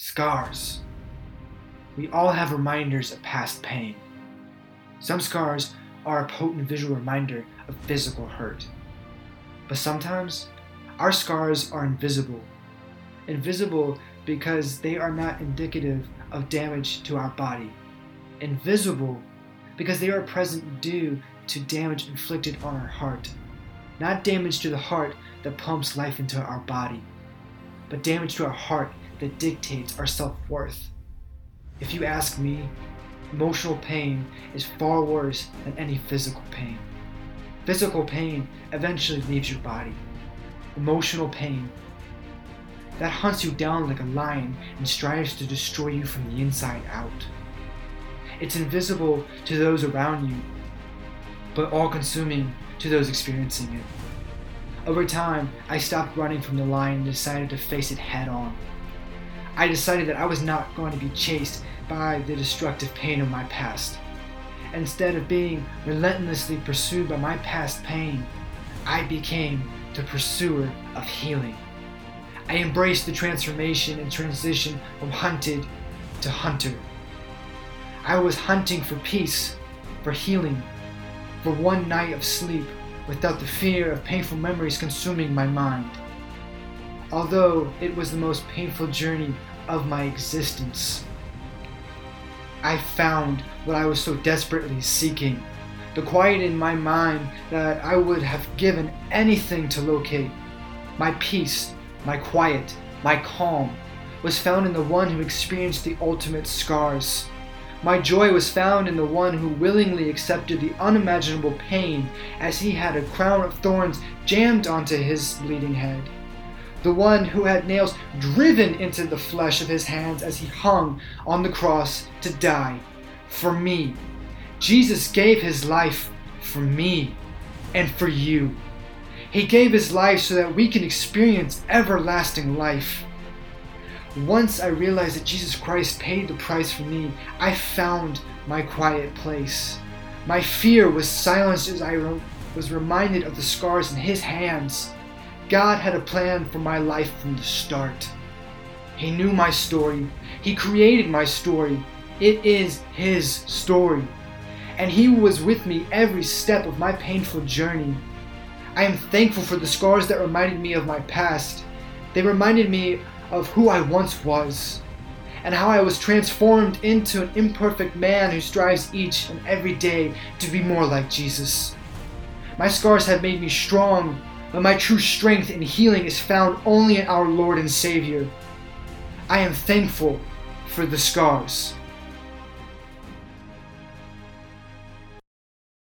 Scars. We all have reminders of past pain. Some scars are a potent visual reminder of physical hurt. But sometimes, our scars are invisible. Invisible because they are not indicative of damage to our body. Invisible because they are present due to damage inflicted on our heart. Not damage to the heart that pumps life into our body, but damage to our heart that dictates our self-worth. If you ask me, emotional pain is far worse than any physical pain. Physical pain eventually leaves your body. Emotional pain, that hunts you down like a lion and strives to destroy you from the inside out. It's invisible to those around you, but all-consuming to those experiencing it. Over time, I stopped running from the lion and decided to face it head-on. I decided that I was not going to be chased by the destructive pain of my past. Instead of being relentlessly pursued by my past pain, I became the pursuer of healing. I embraced the transformation and transition from hunted to hunter. I was hunting for peace, for healing, for one night of sleep without the fear of painful memories consuming my mind. Although it was the most painful journey of my existence, I found what I was so desperately seeking, the quiet in my mind that I would have given anything to locate. My peace, my quiet, my calm was found in the one who experienced the ultimate scars. My joy was found in the one who willingly accepted the unimaginable pain as he had a crown of thorns jammed onto his bleeding head. The one who had nails driven into the flesh of his hands as he hung on the cross to die for me. Jesus gave his life for me and for you. He gave his life so that we can experience everlasting life. Once I realized that Jesus Christ paid the price for me, I found my quiet place. My fear was silenced as I was reminded of the scars in his hands. God had a plan for my life from the start. He knew my story. He created my story. It is his story. And he was with me every step of my painful journey. I am thankful for the scars that reminded me of my past. They reminded me of who I once was and how I was transformed into an imperfect man who strives each and every day to be more like Jesus. My scars have made me strong, but my true strength and healing is found only in our Lord and Savior. I am thankful for the scars.